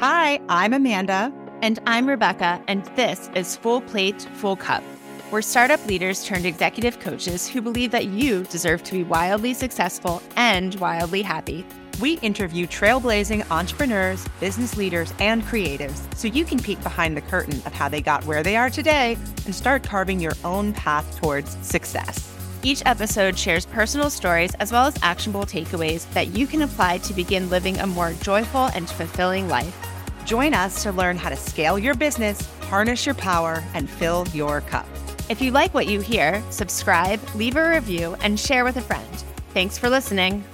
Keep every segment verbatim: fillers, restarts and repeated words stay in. Hi, I'm Amanda. And I'm Rebecca, and this is Full Plate, Full Cup, where startup leaders turned executive coaches who believe that you deserve to be wildly successful and wildly happy. We interview trailblazing entrepreneurs, business leaders, and creatives so you can peek behind the curtain of how they got where they are today and start carving your own path towards success. Each episode shares personal stories as well as actionable takeaways that you can apply to begin living a more joyful and fulfilling life. Join us to learn how to scale your business, harness your power, and fill your cup. If you like what you hear, subscribe, leave a review, and share with a friend. Thanks for listening.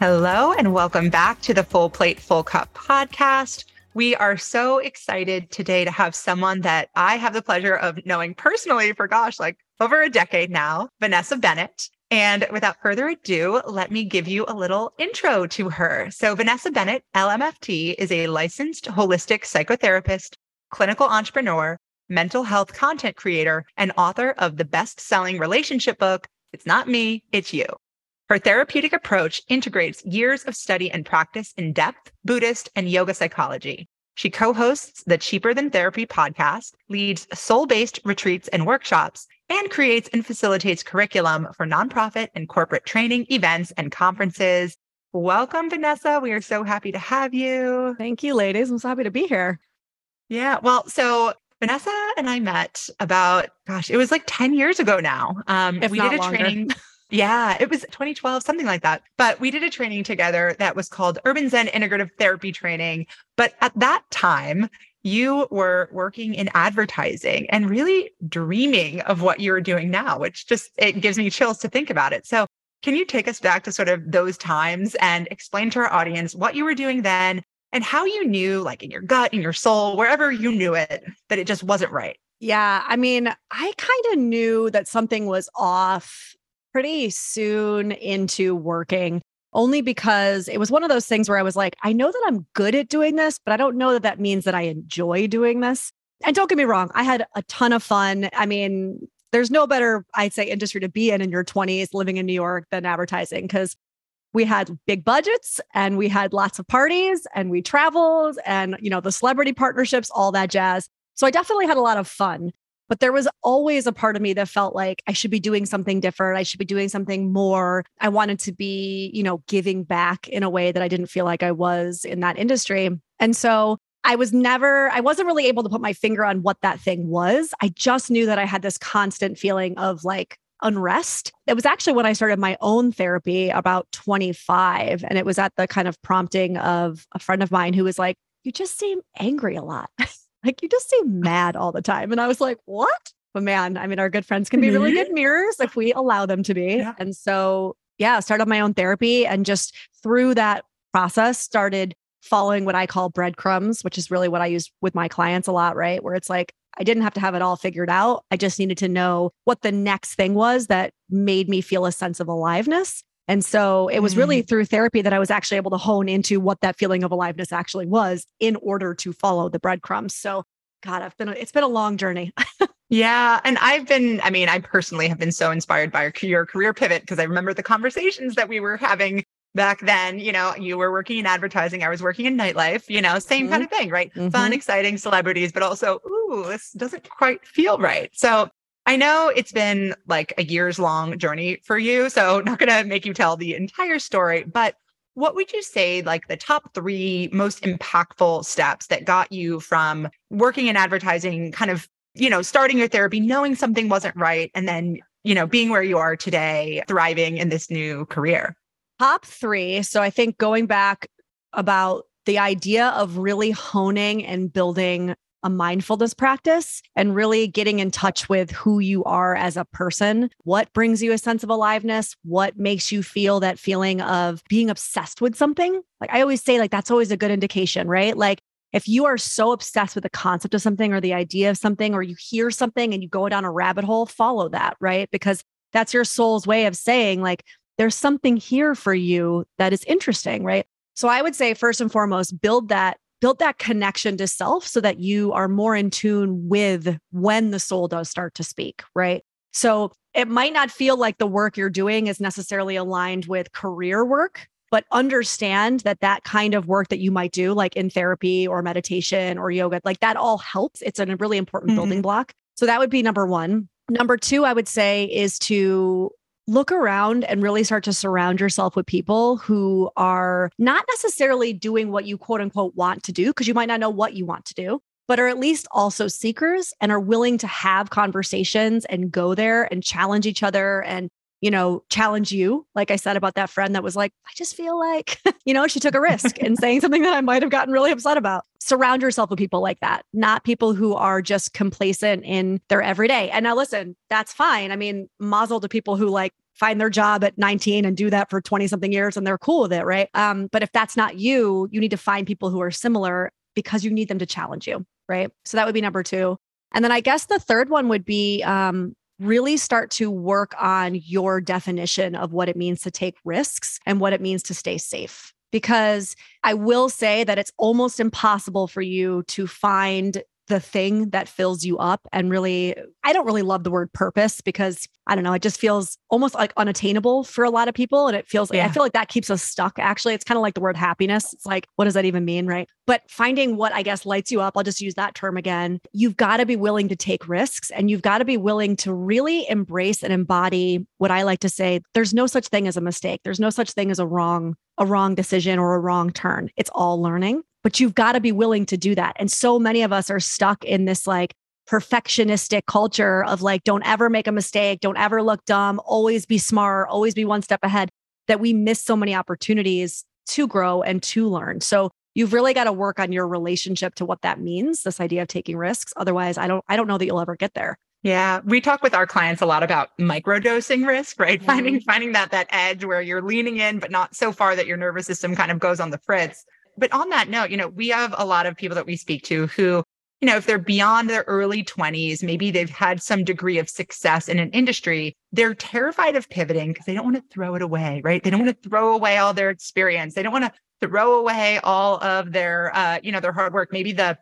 Hello, and welcome back to the Full Plate, Full Cup podcast. We are so excited today to have someone that I have the pleasure of knowing personally for, gosh, like over a decade now, Vanessa Bennett. And without further ado, let me give you a little intro to her. So Vanessa Bennett, L M F T, is a licensed holistic psychotherapist, clinical entrepreneur, mental health content creator, and author of the best-selling relationship book, It's Not Me, It's You. Her therapeutic approach integrates years of study and practice in depth, Buddhist, and yoga psychology. She co-hosts the Cheaper Than Therapy podcast, leads soul-based retreats and workshops, and creates and facilitates curriculum for nonprofit and corporate training, events, and conferences. Welcome, Vanessa. We are so happy to have you. Thank you, ladies. I'm so happy to be here. Yeah. Well, so Vanessa and I met about, gosh, it was like ten years ago now. Um, if we not did a longer. training. Yeah, it was twenty twelve, something like that. But we did a training together that was called Urban Zen Integrative Therapy Training. But at that time, you were working in advertising and really dreaming of what you're doing now, which just, it gives me chills to think about it. So can you take us back to sort of those times and explain to our audience what you were doing then and how you knew, like in your gut, in your soul, wherever you knew it, that it just wasn't right? Yeah, I mean, I kind of knew that something was off pretty soon into working, only because it was one of those things where I was like, I know that I'm good at doing this, but I don't know that that means that I enjoy doing this. And don't get me wrong, I had a ton of fun. I mean, there's no better, I'd say, industry to be in in your twenties living in New York than advertising, because we had big budgets and we had lots of parties and we traveled and, you know, the celebrity partnerships, all that jazz. So I definitely had a lot of fun. But there was always a part of me that felt like I should be doing something different. I should be doing something more. I wanted to be, you know, giving back in a way that I didn't feel like I was in that industry. And so I was never, I wasn't really able to put my finger on what that thing was. I just knew that I had this constant feeling of like unrest. It was actually when I started my own therapy about twenty-five. And it was at the kind of prompting of a friend of mine who was like, you just seem angry a lot. Like, you just seem mad all the time. And I was like, what? But man, I mean, our good friends can be really good mirrors if we allow them to be. Yeah. And so, yeah, started my own therapy. And just through that process, started following what I call breadcrumbs, which is really what I use with my clients a lot, right? Where it's like, I didn't have to have it all figured out. I just needed to know what the next thing was that made me feel a sense of aliveness. And so it was really through therapy that I was actually able to hone into what that feeling of aliveness actually was in order to follow the breadcrumbs. So God, I've been, it's been a long journey. Yeah. And I've been, I mean, I personally have been so inspired by your career pivot, because I remember the conversations that we were having back then. You know, you were working in advertising. I was working in nightlife, you know, same mm-hmm. kind of thing, right? Mm-hmm. Fun, exciting celebrities, but also, ooh, this doesn't quite feel right. So I know it's been like a years long journey for you, so not going to make you tell the entire story, but what would you say like the top three most impactful steps that got you from working in advertising, kind of, you know, starting your therapy, knowing something wasn't right, and then, you know, being where you are today, thriving in this new career? Top three. So I think going back about the idea of really honing and building a mindfulness practice and really getting in touch with who you are as a person. What brings you a sense of aliveness? What makes you feel that feeling of being obsessed with something? Like I always say, like, that's always a good indication, right? Like if you are so obsessed with the concept of something or the idea of something, or you hear something and you go down a rabbit hole, follow that, right? Because that's your soul's way of saying like, there's something here for you that is interesting, right? So I would say first and foremost, build that Build that connection to self so that you are more in tune with when the soul does start to speak, right? So it might not feel like the work you're doing is necessarily aligned with career work, but understand that that kind of work that you might do, like in therapy or meditation or yoga, like that all helps. It's a really important mm-hmm. building block. So that would be number one. Number two, I would say, is to look around and really start to surround yourself with people who are not necessarily doing what you quote unquote want to do, because you might not know what you want to do, but are at least also seekers and are willing to have conversations and go there and challenge each other and, you know, challenge you. Like I said about that friend that was like, I just feel like, you know, she took a risk in saying something that I might have gotten really upset about. Surround yourself with people like that, not people who are just complacent in their everyday. And now listen, that's fine. I mean, mazel to people who like find their job at nineteen and do that for twenty something years and they're cool with it, right? Um, but if that's not you, you need to find people who are similar because you need them to challenge you, right? So that would be number two. And then I guess the third one would be um, really start to work on your definition of what it means to take risks and what it means to stay safe. Because I will say that it's almost impossible for you to find the thing that fills you up. And really, I don't really love the word purpose because I don't know, it just feels almost like unattainable for a lot of people. And it feels like, yeah. I feel like that keeps us stuck. Actually, it's kind of like the word happiness. It's like, what does that even mean? Right. But finding what I guess lights you up, I'll just use that term again. You've got to be willing to take risks and you've got to be willing to really embrace and embody what I like to say. There's no such thing as a mistake. There's no such thing as a wrong, a wrong decision or a wrong turn. It's all learning. But you've got to be willing to do that. And so many of us are stuck in this like perfectionistic culture of like, don't ever make a mistake. Don't ever look dumb. Always be smart. Always be one step ahead, that we miss so many opportunities to grow and to learn. So you've really got to work on your relationship to what that means, this idea of taking risks. Otherwise, I don't, I don't know that you'll ever get there. Yeah. We talk with our clients a lot about microdosing risk, right? Mm-hmm. Finding, finding that, that edge where you're leaning in, but not so far that your nervous system kind of goes on the fritz. But on that note, you know, we have a lot of people that we speak to who, you know, if they're beyond their early twenties, maybe they've had some degree of success in an industry, they're terrified of pivoting because they don't want to throw it away, right? They don't want to throw away all their experience. They don't want to throw away all of their, uh, you know, their hard work, maybe the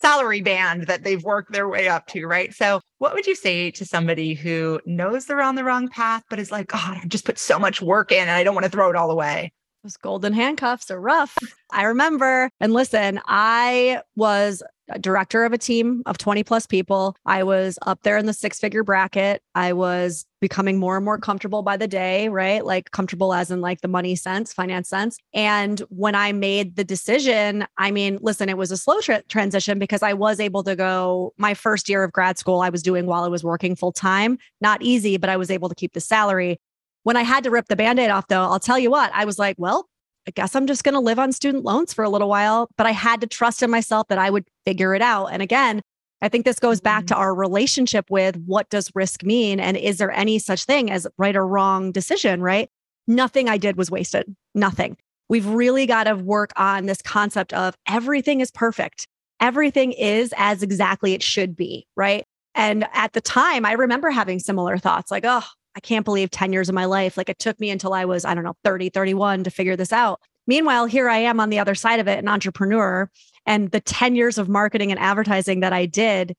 salary band that they've worked their way up to, right? So what would you say to somebody who knows they're on the wrong path, but is like, oh, I just put so much work in and I don't want to throw it all away? Those golden handcuffs are rough. I remember. And listen, I was a director of a team of twenty plus people. I was up there in the six figure bracket. I was becoming more and more comfortable by the day, right? Like comfortable as in like the money sense, finance sense. And when I made the decision, I mean, listen, it was a slow tra- transition because I was able to go my first year of grad school, I was doing while I was working full time, not easy, but I was able to keep the salary. When I had to rip the Band-Aid off though, I'll tell you what, I was like, well, I guess I'm just going to live on student loans for a little while, but I had to trust in myself that I would figure it out. And again, I think this goes back to our relationship with what does risk mean? And is there any such thing as right or wrong decision, right? Nothing I did was wasted. Nothing. We've really got to work on this concept of everything is perfect. Everything is as exactly it should be, right? And at the time, I remember having similar thoughts like, oh, I can't believe ten years of my life. Like it took me until I was, I don't know, thirty, thirty-one to figure this out. Meanwhile, here I am on the other side of it, an entrepreneur. And the ten years of marketing and advertising that I did,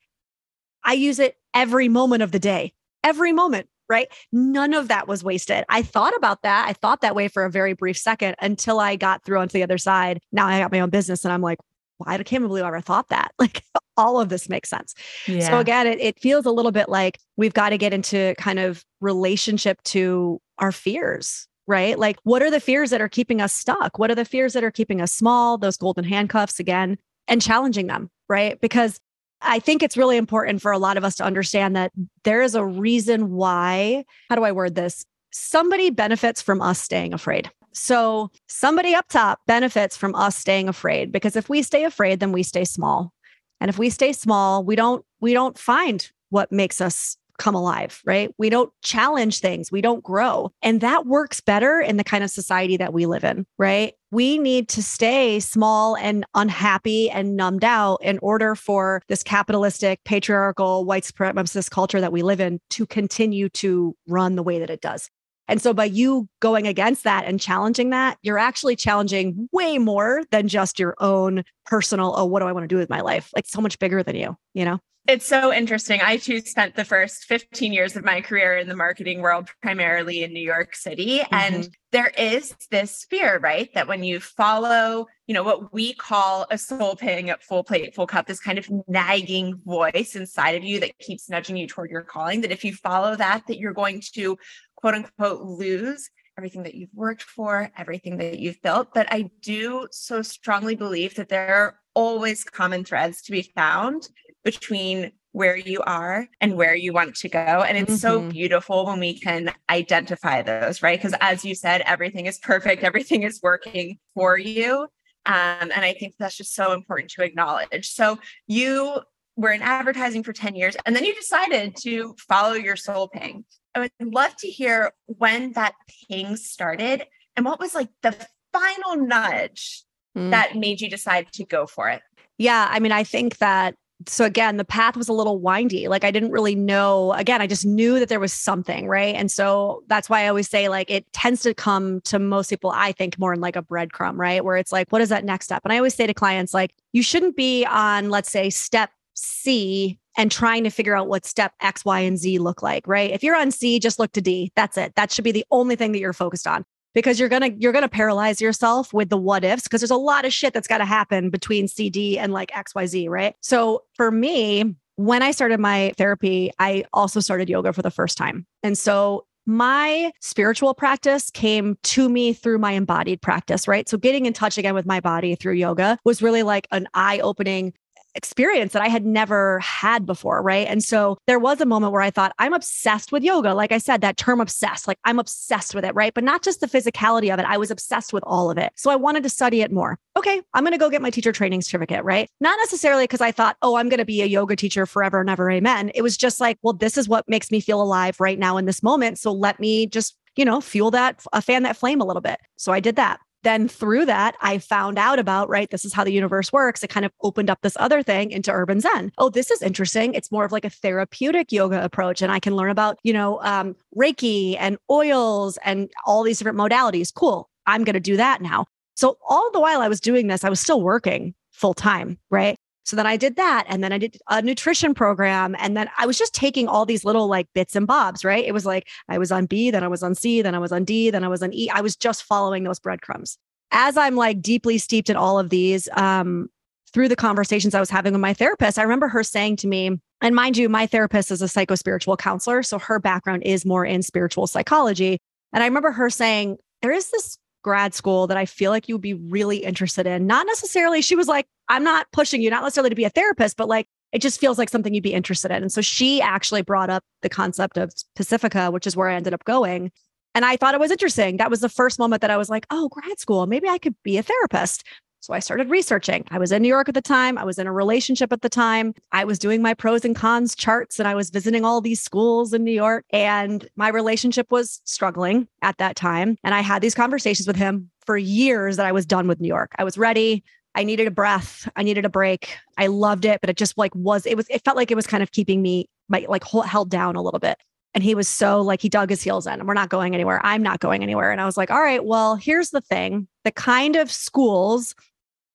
I use it every moment of the day, every moment, right? None of that was wasted. I thought about that. I thought that way for a very brief second until I got through onto the other side. Now I got my own business and I'm like, well, I can't believe I ever thought that. Like all of this makes sense. Yeah. So again, it, it feels a little bit like we've got to get into kind of relationship to our fears, right? Like what are the fears that are keeping us stuck? What are the fears that are keeping us small? Those golden handcuffs again, and challenging them, right? Because I think it's really important for a lot of us to understand that there is a reason why, how do I word this? Somebody benefits from us staying afraid. So somebody up top benefits from us staying afraid, because if we stay afraid, then we stay small. And if we stay small, we don't, we don't find what makes us come alive, right? We don't challenge things. We don't grow. And that works better in the kind of society that we live in, right? We need to stay small and unhappy and numbed out in order for this capitalistic, patriarchal, white supremacist culture that we live in to continue to run the way that it does. And so by you going against that and challenging that, you're actually challenging way more than just your own personal, oh, what do I want to do with my life? Like so much bigger than you, you know? It's so interesting. I too spent the first fifteen years of my career in the marketing world, primarily in New York City. Mm-hmm. And there is this fear, right? That when you follow, you know, what we call a soul paying at full plate, full cup, this kind of nagging voice inside of you that keeps nudging you toward your calling, that if you follow that, that you're going to quote unquote lose everything that you've worked for, everything that you've built. But I do so strongly believe that there are always common threads to be found between where you are and where you want to go. And it's mm-hmm. so beautiful when we can identify those, right? Because as you said, everything is perfect. Everything is working for you. Um, and I think that's just so important to acknowledge. So you were in advertising for ten years, and then you decided to follow your soul ping. I would love to hear when that ping started and what was like the final nudge mm. that made you decide to go for it. Yeah. I mean, I think that, so again, the path was a little windy. Like I didn't really know, again, I just knew that there was something, right? And so that's why I always say like, it tends to come to most people, I think, more in like a breadcrumb, right? Where it's like, what is that next step? And I always say to clients, like, you shouldn't be on, let's say, step C and trying to figure out what step X, Y, and Z look like, right? If you're on C, just look to D. That's it. That should be the only thing that you're focused on, because you're going to, you're going to paralyze yourself with the what ifs, because there's a lot of shit that's got to happen between C, D and like X, Y, Z, right? So for me, when I started my therapy, I also started yoga for the first time. And so my spiritual practice came to me through my embodied practice, right? So getting in touch again with my body through yoga was really like an eye-opening experience that I had never had before, right? And so there was a moment where I thought, I'm obsessed with yoga. Like I said, that term obsessed, like I'm obsessed with it, right? But not just the physicality of it. I was obsessed with all of it. So I wanted to study it more. Okay, I'm going to go get my teacher training certificate, right? Not necessarily because I thought, oh, I'm going to be a yoga teacher forever and ever, amen. It was just like, well, this is what makes me feel alive right now in this moment. So let me just, you know, fuel that, uh, fan that flame a little bit. So I did that. Then through that, I found out about, right, this is how the universe works. It kind of opened up this other thing into Urban Zen. Oh, this is interesting. It's more of like a therapeutic yoga approach. And I can learn about, you know, um, Reiki and oils and all these different modalities. Cool. I'm going to do that now. So all the while I was doing this, I was still working full time, right? So then I did that. And then I did a nutrition program. And then I was just taking all these little like bits and bobs, right? It was like, I was on B, then I was on C, then I was on D, then I was on E. I was just following those breadcrumbs. As I'm like deeply steeped in all of these, um, through the conversations I was having with my therapist, I remember her saying to me, and mind you, my therapist is a psychospiritual counselor. So her background is more in spiritual psychology. And I remember her saying, there is this grad school that I feel like you would be really interested in. Not necessarily, she was like, I'm not pushing you, not necessarily to be a therapist, but like, it just feels like something you'd be interested in. And so she actually brought up the concept of Pacifica, which is where I ended up going. And I thought it was interesting. That was the first moment that I was like, oh, grad school, maybe I could be a therapist. So I started researching. I was in New York at the time. I was in a relationship at the time. I was doing my pros and cons charts and I was visiting all these schools in New York, and my relationship was struggling at that time. And I had these conversations with him for years that I was done with New York. I was ready. I needed a breath. I needed a break. I loved it, but it just like was, it was, it felt like it was kind of keeping me my, like held down a little bit. And he was so like, he dug his heels in and we're not going anywhere. I'm not going anywhere. And I was like, all right, well, here's the thing. The kind of schools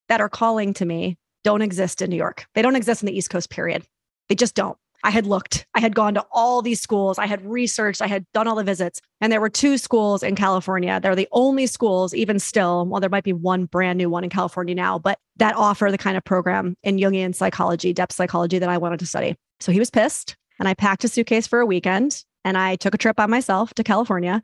that are calling to me don't exist in New York. They don't exist in the East Coast, period. They just don't. I had looked, I had gone to all these schools. I had researched, I had done all the visits, and there were two schools in California. They're the only schools, even still, well, there might be one brand new one in California now, but that offer the kind of program in Jungian psychology, depth psychology that I wanted to study. So he was pissed, and I packed a suitcase for a weekend and I took a trip by myself to California.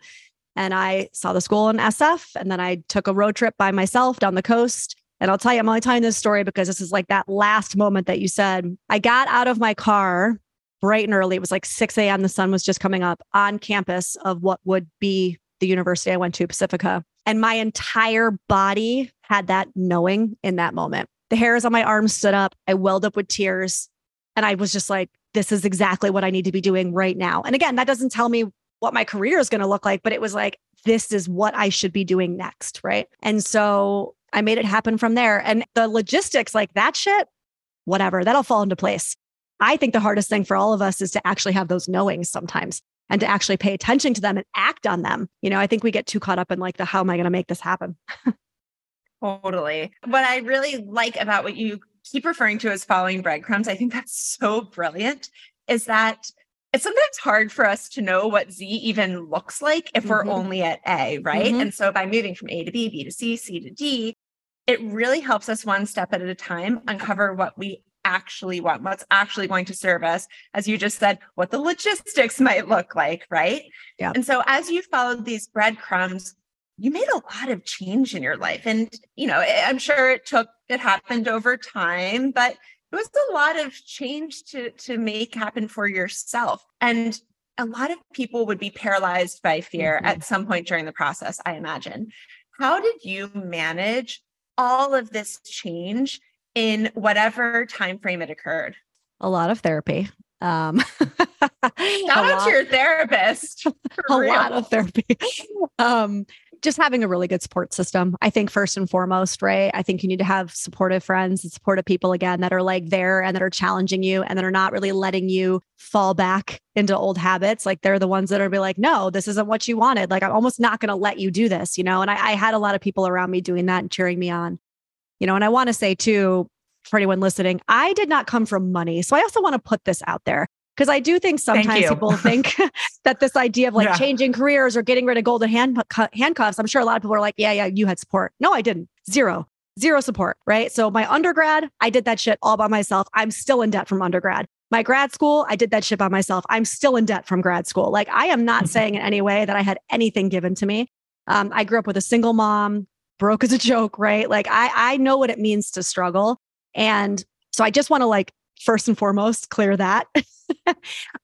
And I saw the school in S F, and then I took a road trip by myself down the coast. And I'll tell you, I'm only telling this story because this is like that last moment that you said. I got out of my car bright and early. It was like six a.m. The sun was just coming up on campus of what would be the university I went to, Pacifica. And my entire body had that knowing in that moment. The hairs on my arms stood up. I welled up with tears. And I was just like, this is exactly what I need to be doing right now. And again, that doesn't tell me what my career is going to look like, but it was like, this is what I should be doing next, right? And so I made it happen from there. And the logistics, like that shit, whatever, that'll fall into place. I think the hardest thing for all of us is to actually have those knowings sometimes and to actually pay attention to them and act on them. You know, I think we get too caught up in like the, how am I going to make this happen? Totally. What I really like about what you keep referring to as following breadcrumbs, I think that's so brilliant, is that it's sometimes hard for us to know what Z even looks like if mm-hmm. we're only at A, right? Mm-hmm. And so by moving from A to B, B to C, C to D, it really helps us one step at a time uncover what we actually want, what's actually going to serve us, as you just said, what the logistics might look like, right? Yeah. And so as you followed these breadcrumbs, you made a lot of change in your life. And, you know, I'm sure it took, it happened over time, but it was a lot of change to, to make happen for yourself. And a lot of people would be paralyzed by fear mm-hmm. at some point during the process, I imagine. How did you manage all of this change in whatever time frame it occurred? A lot of therapy. Um, Shout out lot, to your therapist. A real. lot of therapy. Um, just having a really good support system. I think first and foremost, right? I think you need to have supportive friends and supportive people, again, that are like there and that are challenging you and that are not really letting you fall back into old habits. Like they're the ones that are be like, no, this isn't what you wanted. Like I'm almost not going to let you do this, you know? And I, I had a lot of people around me doing that and cheering me on. You know, and I want to say too, for anyone listening, I did not come from money. So I also want to put this out there because I do think sometimes people think that this idea of like yeah. changing careers or getting rid of golden hand, handcuffs, I'm sure a lot of people are like, yeah, yeah, you had support. No, I didn't. Zero, zero support, right? So my undergrad, I did that shit all by myself. I'm still in debt from undergrad. My grad school, I did that shit by myself. I'm still in debt from grad school. Like I am not mm-hmm. saying in any way that I had anything given to me. Um, I grew up with a single mom, broke as a joke, right? Like I, I know what it means to struggle. And so I just want to like, first and foremost, clear that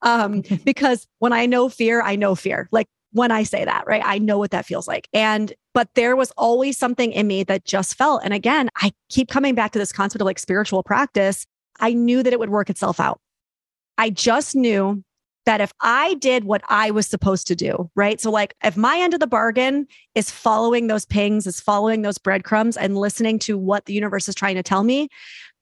um, because when I know fear, I know fear. Like when I say that, right, I know what that feels like. And, but there was always something in me that just felt. And again, I keep coming back to this concept of like spiritual practice. I knew that it would work itself out. I just knew that if I did what I was supposed to do, right? So like if my end of the bargain is following those pings, is following those breadcrumbs and listening to what the universe is trying to tell me,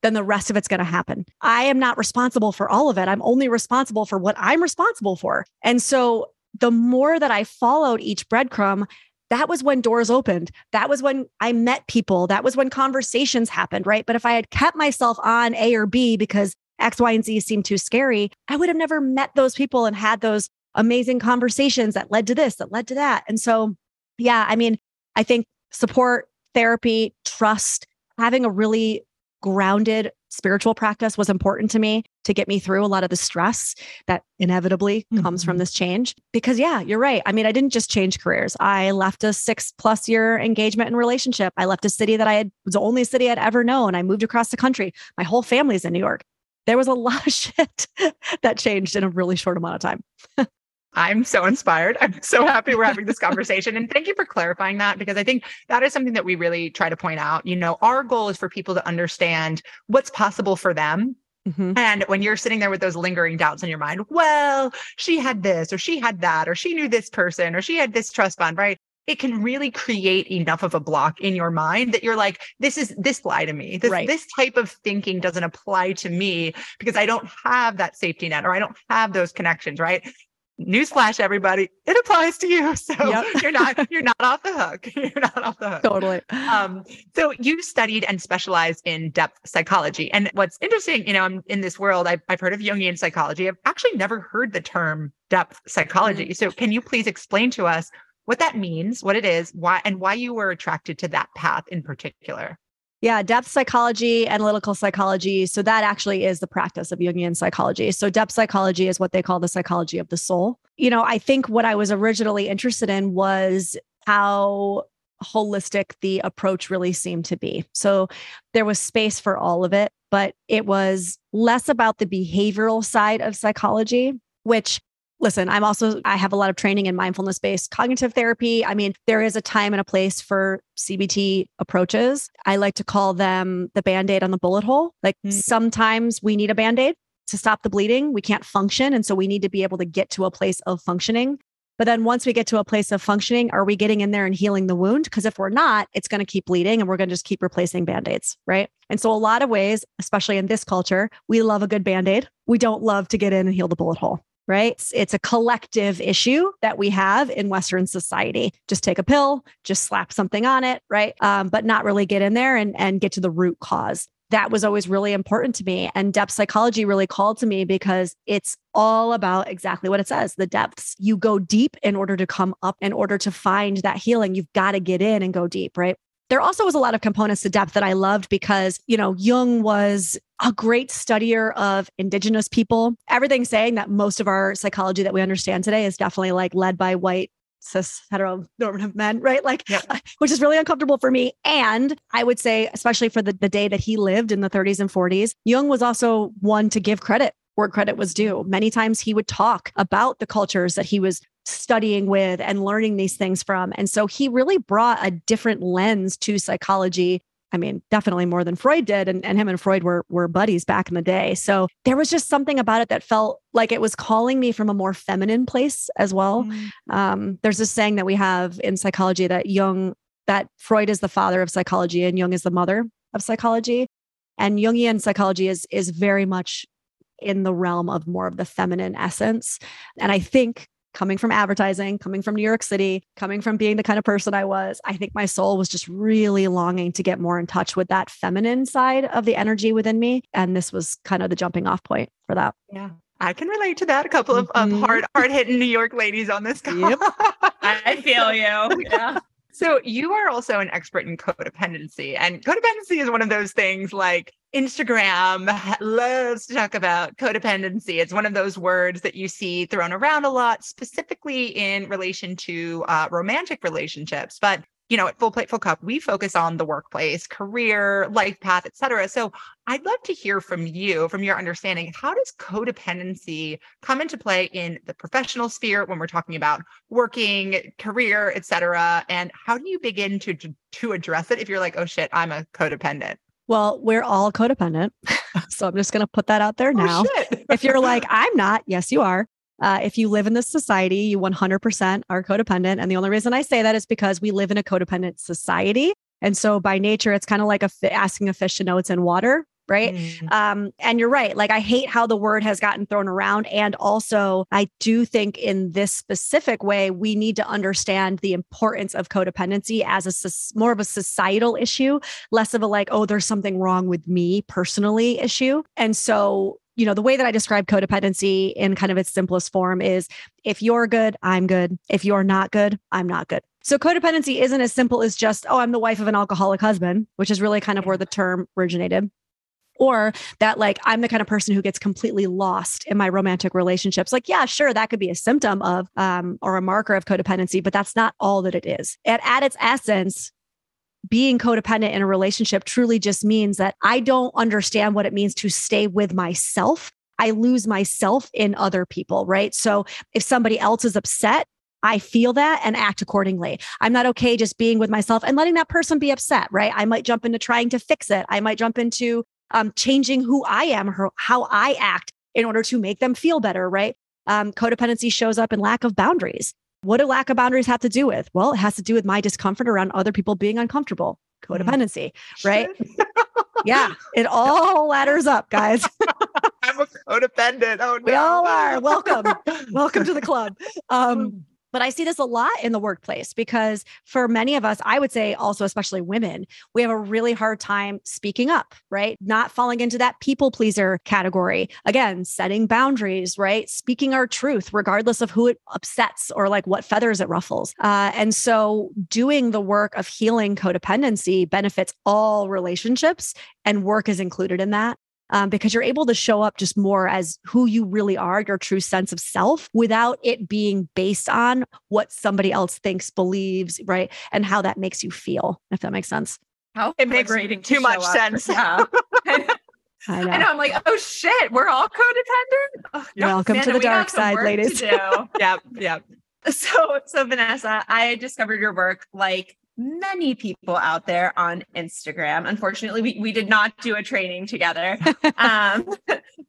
then the rest of it's going to happen. I am not responsible for all of it. I'm only responsible for what I'm responsible for. And so the more that I followed each breadcrumb, that was when doors opened. That was when I met people. That was when conversations happened, right? But if I had kept myself on A or B because X, Y, and Z seemed too scary, I would have never met those people and had those amazing conversations that led to this, that led to that. And so, yeah, I mean, I think support, therapy, trust, having a really grounded spiritual practice was important to me to get me through a lot of the stress that inevitably mm-hmm. comes from this change. Because yeah, you're right. I mean, I didn't just change careers. I left a six plus year engagement and relationship. I left a city that I had, was the only city I'd ever known. I moved across the country. My whole family's in New York. There was a lot of shit that changed in a really short amount of time. I'm so inspired. I'm so happy we're having this conversation. And thank you for clarifying that, because I think that is something that we really try to point out. You know, our goal is for people to understand what's possible for them. Mm-hmm. And when you're sitting there with those lingering doubts in your mind, well, she had this, or she had that, or she knew this person, or she had this trust fund, right? It can really create enough of a block in your mind that you're like, this is this lie to me. This, right. this type of thinking doesn't apply to me because I don't have that safety net or I don't have those connections, right? Newsflash, everybody, it applies to you. So yep. you're not, you're not off the hook. You're not off the hook. Totally. Um, so you studied and specialized in depth psychology. And what's interesting, you know, I'm in this world, I've, I've heard of Jungian psychology. I've actually never heard the term depth psychology. Mm-hmm. So can you please explain to us what that means, what it is, why, and why you were attracted to that path in particular? Yeah, depth psychology, analytical psychology. So that actually is the practice of Jungian psychology. So depth psychology is what they call the psychology of the soul. You know, I think what I was originally interested in was how holistic the approach really seemed to be. So there was space for all of it, but it was less about the behavioral side of psychology, which Listen, I'm also, I have a lot of training in mindfulness-based cognitive therapy. I mean, there is a time and a place for C B T approaches. I like to call them the Band-Aid on the bullet hole. Like mm-hmm. sometimes we need a Band-Aid to stop the bleeding. We can't function. And so we need to be able to get to a place of functioning. But then once we get to a place of functioning, are we getting in there and healing the wound? Because if we're not, it's going to keep bleeding and we're going to just keep replacing Band-Aids, right? And so a lot of ways, especially in this culture, we love a good Band-Aid. We don't love to get in and heal the bullet hole. Right? It's, it's a collective issue that we have in Western society. Just take a pill, just slap something on it, right? Um, but not really get in there and, and get to the root cause. that was always really important to me. And depth psychology really called to me because it's all about exactly what it says, the depths. You go deep in order to come up, in order to find that healing. You've got to get in and go deep, right? There also was a lot of components to depth that I loved because, you know, Jung was a great studier of indigenous people. Everything saying that most of our psychology that we understand today is definitely like led by white, cis, heteronormative men, right? Like, yeah. Which is really uncomfortable for me. And I would say, especially for the, the day that he lived in the thirties and forties, Jung was also one to give credit where credit was due. Many times he would talk about the cultures that he was studying with and learning these things from. And so he really brought a different lens to psychology. I mean, definitely more than Freud did. And, and him and Freud were, were buddies back in the day. So there was just something about it that felt like it was calling me from a more feminine place as well. Mm-hmm. Um, there's this saying that we have in psychology that Jung, that Freud is the father of psychology and Jung is the mother of psychology. And Jungian psychology is, is very much in the realm of more of the feminine essence. And I think coming from advertising, coming from New York City, coming from being the kind of person I was, I think my soul was just really longing to get more in touch with that feminine side of the energy within me. And this was kind of the jumping off point for that. Yeah. I can relate to that. A couple of mm-hmm. um, hard, hard hitting New York ladies on this call. Yep. I feel you. Yeah. So you are also an expert in codependency, and codependency is one of those things like Instagram loves to talk about codependency. It's one of those words that you see thrown around a lot, specifically in relation to uh, romantic relationships. But, you know, at Full Plate, Full Cup, we focus on the workplace, career, life path, et cetera. So I'd love to hear from you, from your understanding, how does codependency come into play in the professional sphere when we're talking about working, career, et cetera? And how do you begin to, to address it if you're like, oh shit, I'm a codependent? Well, we're all codependent. So I'm just going to put that out there now. Oh, shit. If you're like, I'm not, yes, you are. Uh, if you live in this society, you one hundred percent are codependent. And the only reason I say that is because we live in a codependent society. And so by nature, it's kind of like a f- asking a fish to know it's in water, right? Mm. Um, and you're right. Like, I hate how the word has gotten thrown around. And also, I do think in this specific way, we need to understand the importance of codependency as a more of a societal issue, less of a like, oh, there's something wrong with me personally issue. And so, you know, the way that I describe codependency in kind of its simplest form is if you're good, I'm good. If you're not good, I'm not good. So codependency isn't as simple as just, oh, I'm the wife of an alcoholic husband, which is really kind of where the term originated. Or that like, I'm the kind of person who gets completely lost in my romantic relationships. Like, yeah, sure, that could be a symptom of um, or a marker of codependency, but that's not all that it is. And at its essence, being codependent in a relationship truly just means that I don't understand what it means to stay with myself. I lose myself in other people, right? So if somebody else is upset, I feel that and act accordingly. I'm not okay just being with myself and letting that person be upset, right? I might jump into trying to fix it. I might jump into um, changing who I am, or how I act in order to make them feel better, right? Um, codependency shows up in lack of boundaries. What do lack of boundaries have to do with? Well, it has to do with my discomfort around other people being uncomfortable. Codependency, mm. right? Yeah, it all ladders up, guys. I'm a codependent. Oh, no. We all are. Welcome. Welcome to the club. Um, but I see this a lot in the workplace because for many of us, I would say also, especially women, we have a really hard time speaking up, right? Not falling into that people pleaser category. Again, setting boundaries, right? Speaking our truth, regardless of who it upsets or like what feathers it ruffles. Uh, and so doing the work of healing codependency benefits all relationships, and work is included in that. Um, because you're able to show up just more as who you really are, your true sense of self, without it being based on what somebody else thinks, believes, right? And how that makes you feel, if that makes sense. How it makes too much sense. Yeah. I know. I know. I'm like, oh shit, we're all codependent. Oh, welcome Amanda, to the dark side, ladies. Yep, yep. So, so Vanessa, I discovered your work like many people out there on Instagram. Unfortunately, we, we did not do a training together. Um,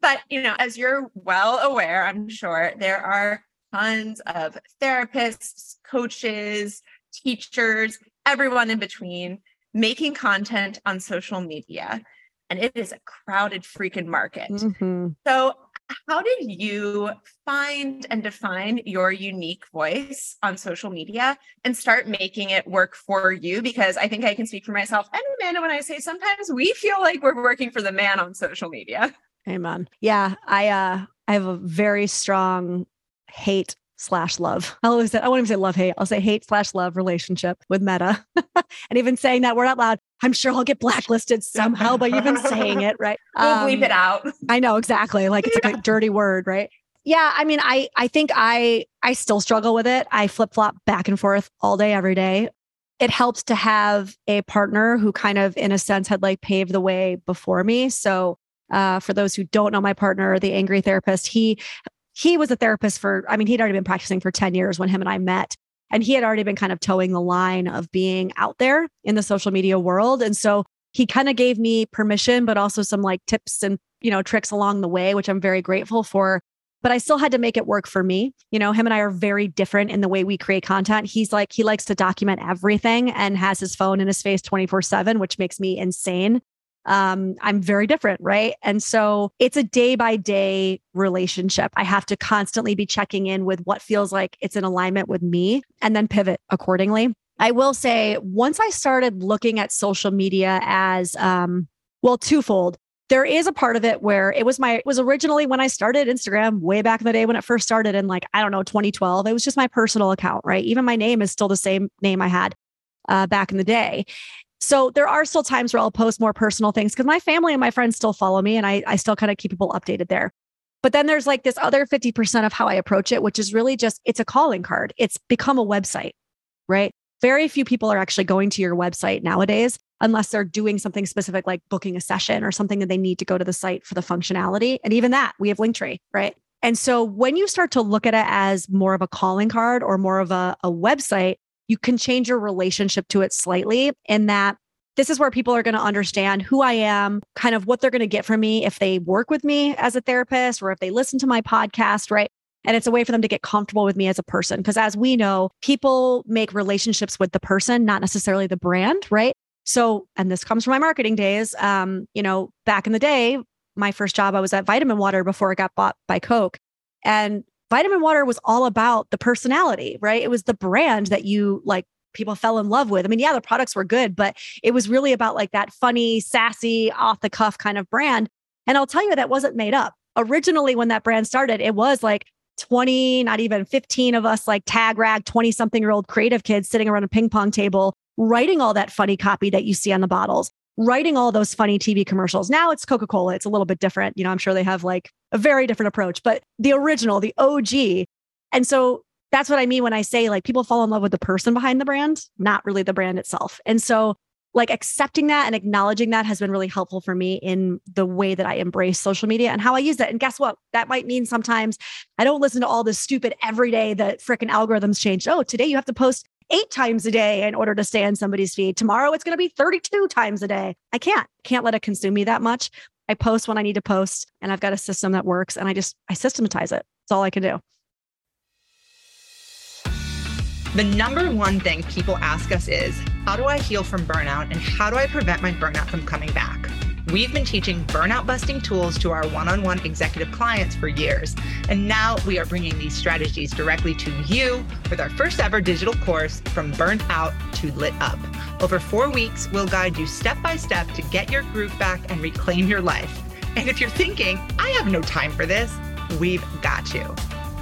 but, you know, as you're well aware, I'm sure there are tons of therapists, coaches, teachers, everyone in between making content on social media. And it is a crowded freaking market. Mm-hmm. So how did you find and define your unique voice on social media and start making it work for you? Because I think I can speak for myself and Amanda when I say sometimes we feel like we're working for the man on social media. Amen. Yeah. I, uh, I have a very strong hate slash love. I'll always say, I won't even say love, hate. I'll say hate slash love relationship with Meta. And even saying that word out loud, I'm sure I'll get blacklisted somehow by even saying it, right? We'll um, bleep it out. I know, exactly. Like it's like a dirty word, right? Yeah. I mean, I, I think I, I still struggle with it. I flip flop back and forth all day, every day. It helps to have a partner who kind of, in a sense, had like paved the way before me. So uh, for those who don't know my partner, the Angry Therapist, he He was a therapist for, I mean, he'd already been practicing for ten years when him and I met, and he had already been kind of toeing the line of being out there in the social media world. And so he kind of gave me permission, but also some like tips and, you know, tricks along the way, which I'm very grateful for, but I still had to make it work for me. You know, him and I are very different in the way we create content. He's like, he likes to document everything and has his phone in his face twenty-four seven, which makes me insane. Um, I'm very different, right? And so it's a day by day relationship. I have to constantly be checking in with what feels like it's in alignment with me and then pivot accordingly. I will say, once I started looking at social media as, um, well, twofold, there is a part of it where it was my, it was originally when I started Instagram way back in the day when it first started in like, I don't know, twenty twelve, it was just my personal account, right? Even my name is still the same name I had uh, back in the day. So there are still times where I'll post more personal things because my family and my friends still follow me and I, I still kind of keep people updated there. But then there's like this other fifty percent of how I approach it, which is really just, it's a calling card. It's become a website, right? Very few people are actually going to your website nowadays, unless they're doing something specific like booking a session or something that they need to go to the site for the functionality. And even that, we have Linktree, right? And so when you start to look at it as more of a calling card or more of a, a website, you can change your relationship to it slightly in that this is where people are going to understand who I am, kind of what they're going to get from me if they work with me as a therapist or if they listen to my podcast, right? And it's a way for them to get comfortable with me as a person. Because as we know, people make relationships with the person, not necessarily the brand, right? So, and this comes from my marketing days, um, you know, back in the day, my first job, I was at Vitamin Water before it got bought by Coke. And Vitamin Water was all about the personality, right? It was the brand that you like people fell in love with. I mean, yeah, the products were good, but it was really about like that funny, sassy, off the cuff kind of brand. And I'll tell you, that wasn't made up. Originally, when that brand started, it was like twenty, not even fifteen of us, like tag rag, twenty something year old creative kids sitting around a ping pong table, writing all that funny copy that you see on the bottles, writing all those funny T V commercials. Now it's Coca-Cola. It's a little bit different. You know, I'm sure they have like a very different approach, but the original, the O G. And so that's what I mean when I say like people fall in love with the person behind the brand, not really the brand itself. And so like accepting that and acknowledging that has been really helpful for me in the way that I embrace social media and how I use it. And guess what? That might mean sometimes I don't listen to all this stupid every day that frickin' algorithms change. Oh, today you have to post eight times a day in order to stay on somebody's feed. Tomorrow it's going to be thirty-two times a day. I can't, can't let it consume me that much. I post when I need to post and I've got a system that works and I just, I systematize it. It's all I can do. The number one thing people ask us is, how do I heal from burnout and how do I prevent my burnout from coming back? We've been teaching burnout busting tools to our one-on-one executive clients for years. And now we are bringing these strategies directly to you with our first ever digital course, From Burnt Out to Lit Up. Over four weeks, we'll guide you step-by-step to get your groove back and reclaim your life. And if you're thinking, I have no time for this, we've got you.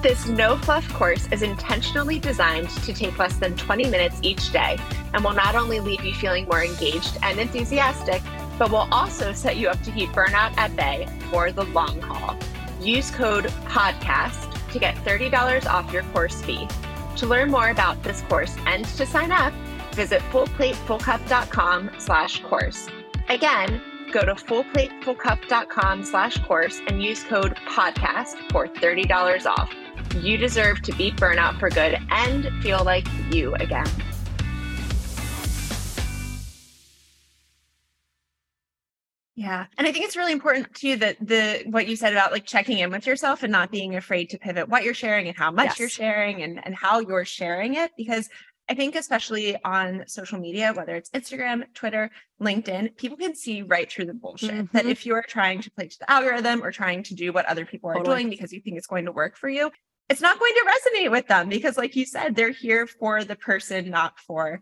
This no-fluff course is intentionally designed to take less than twenty minutes each day and will not only leave you feeling more engaged and enthusiastic, but we'll also set you up to keep burnout at bay for the long haul. Use code PODCAST to get thirty dollars off your course fee. To learn more about this course and to sign up, visit fullplatefullcup.com slash course. Again, go to fullplatefullcup.com slash course and use code PODCAST for thirty dollars off. You deserve to beat burnout for good and feel like you again. Yeah. And I think it's really important too that the, what you said about like checking in with yourself and not being afraid to pivot what you're sharing and how much yes. you're sharing and, and how you're sharing it, because I think especially on social media, whether it's Instagram, Twitter, LinkedIn, people can see right through the bullshit. Mm-hmm. That if you're trying to play to the algorithm or trying to do what other people are totally. doing because you think it's going to work for you, it's not going to resonate with them because, like you said, they're here for the person, not for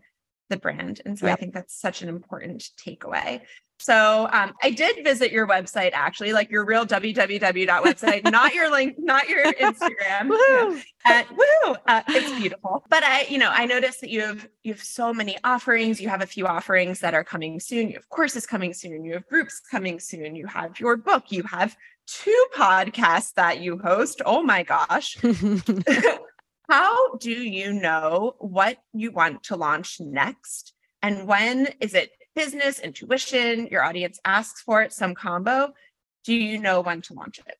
the brand. And so yep. I think that's such an important takeaway. So um, I did visit your website, actually, like your real w w w dot website, not your link, not your Instagram. Woo! You know, uh, woo! Uh, it's beautiful. But I, you know, I noticed that you have, you have so many offerings. You have a few offerings that are coming soon. You have courses coming soon. You have groups coming soon. You have your book. You have two podcasts that you host. Oh my gosh. How do you know what you want to launch next? And when is it business, intuition, your audience asks for it, some combo? Do you know when to launch it?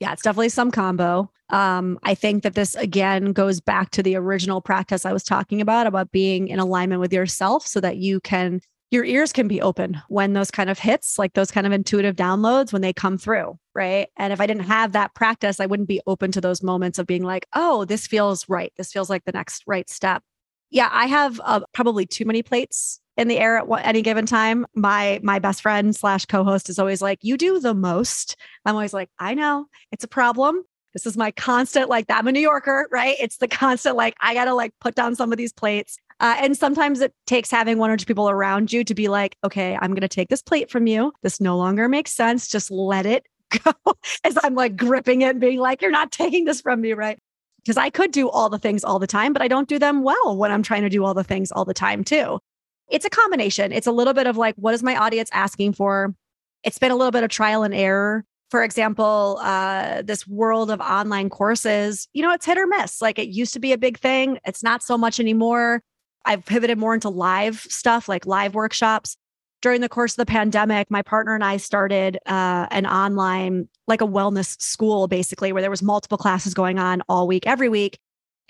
Yeah, it's definitely some combo. Um, I think that this, again, goes back to the original practice I was talking about, about being in alignment with yourself so that you can, your ears can be open when those kind of hits, like those kind of intuitive downloads, when they come through, right? And if I didn't have that practice, I wouldn't be open to those moments of being like, oh, this feels right. This feels like the next right step. Yeah, I have uh, probably too many plates in the air at any given time. My my best friend slash co-host is always like, you do the most. I'm always like, I know, it's a problem. This is my constant, like, I'm a New Yorker, right? It's the constant, like, I got to like put down some of these plates. Uh, and sometimes it takes having one or two people around you to be like, okay, I'm going to take this plate from you. This no longer makes sense. Just let it go. As I'm like gripping it and being like, you're not taking this from me, right? Because I could do all the things all the time, but I don't do them well when I'm trying to do all the things all the time too. It's a combination. It's a little bit of like, what is my audience asking for? It's been a little bit of trial and error. For example, uh, this world of online courses, you know, it's hit or miss. Like, it used to be a big thing. It's not so much anymore. I've pivoted more into live stuff, like live workshops. During the course of the pandemic, my partner and I started uh, an online, like a wellness school, basically, where there was multiple classes going on all week, every week,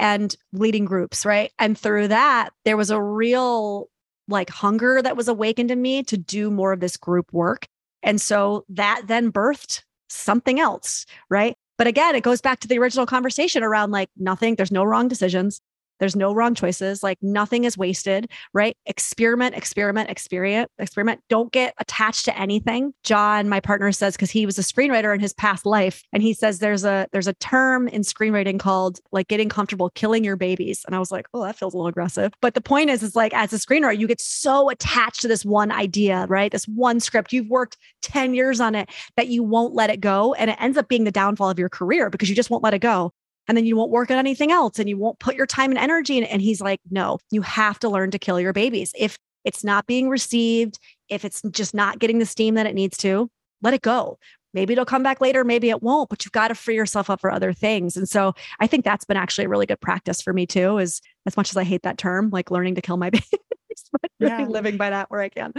and leading groups, right? And through that, there was a real like hunger that was awakened in me to do more of this group work. And so that then birthed something else, right? But again, it goes back to the original conversation around like nothing, there's no wrong decisions. There's no wrong choices. Like, nothing is wasted, right? Experiment, experiment, experiment, experiment. Don't get attached to anything. John, my partner, says, because he was a screenwriter in his past life, and he says there's a there's a term in screenwriting called like getting comfortable killing your babies. And I was like, oh, that feels a little aggressive. But the point is, is like, as a screenwriter, you get so attached to this one idea, right? This one script. You've worked ten years on it that you won't let it go. And it ends up being the downfall of your career because you just won't let it go. And then you won't work on anything else and you won't put your time and energy in. And he's like, no, you have to learn to kill your babies. If it's not being received, if it's just not getting the steam that it needs to, let it go. Maybe it'll come back later. Maybe it won't, but you've got to free yourself up for other things. And so I think that's been actually a really good practice for me too, is as much as I hate that term, like learning to kill my babies, but yeah. really living by that where I can.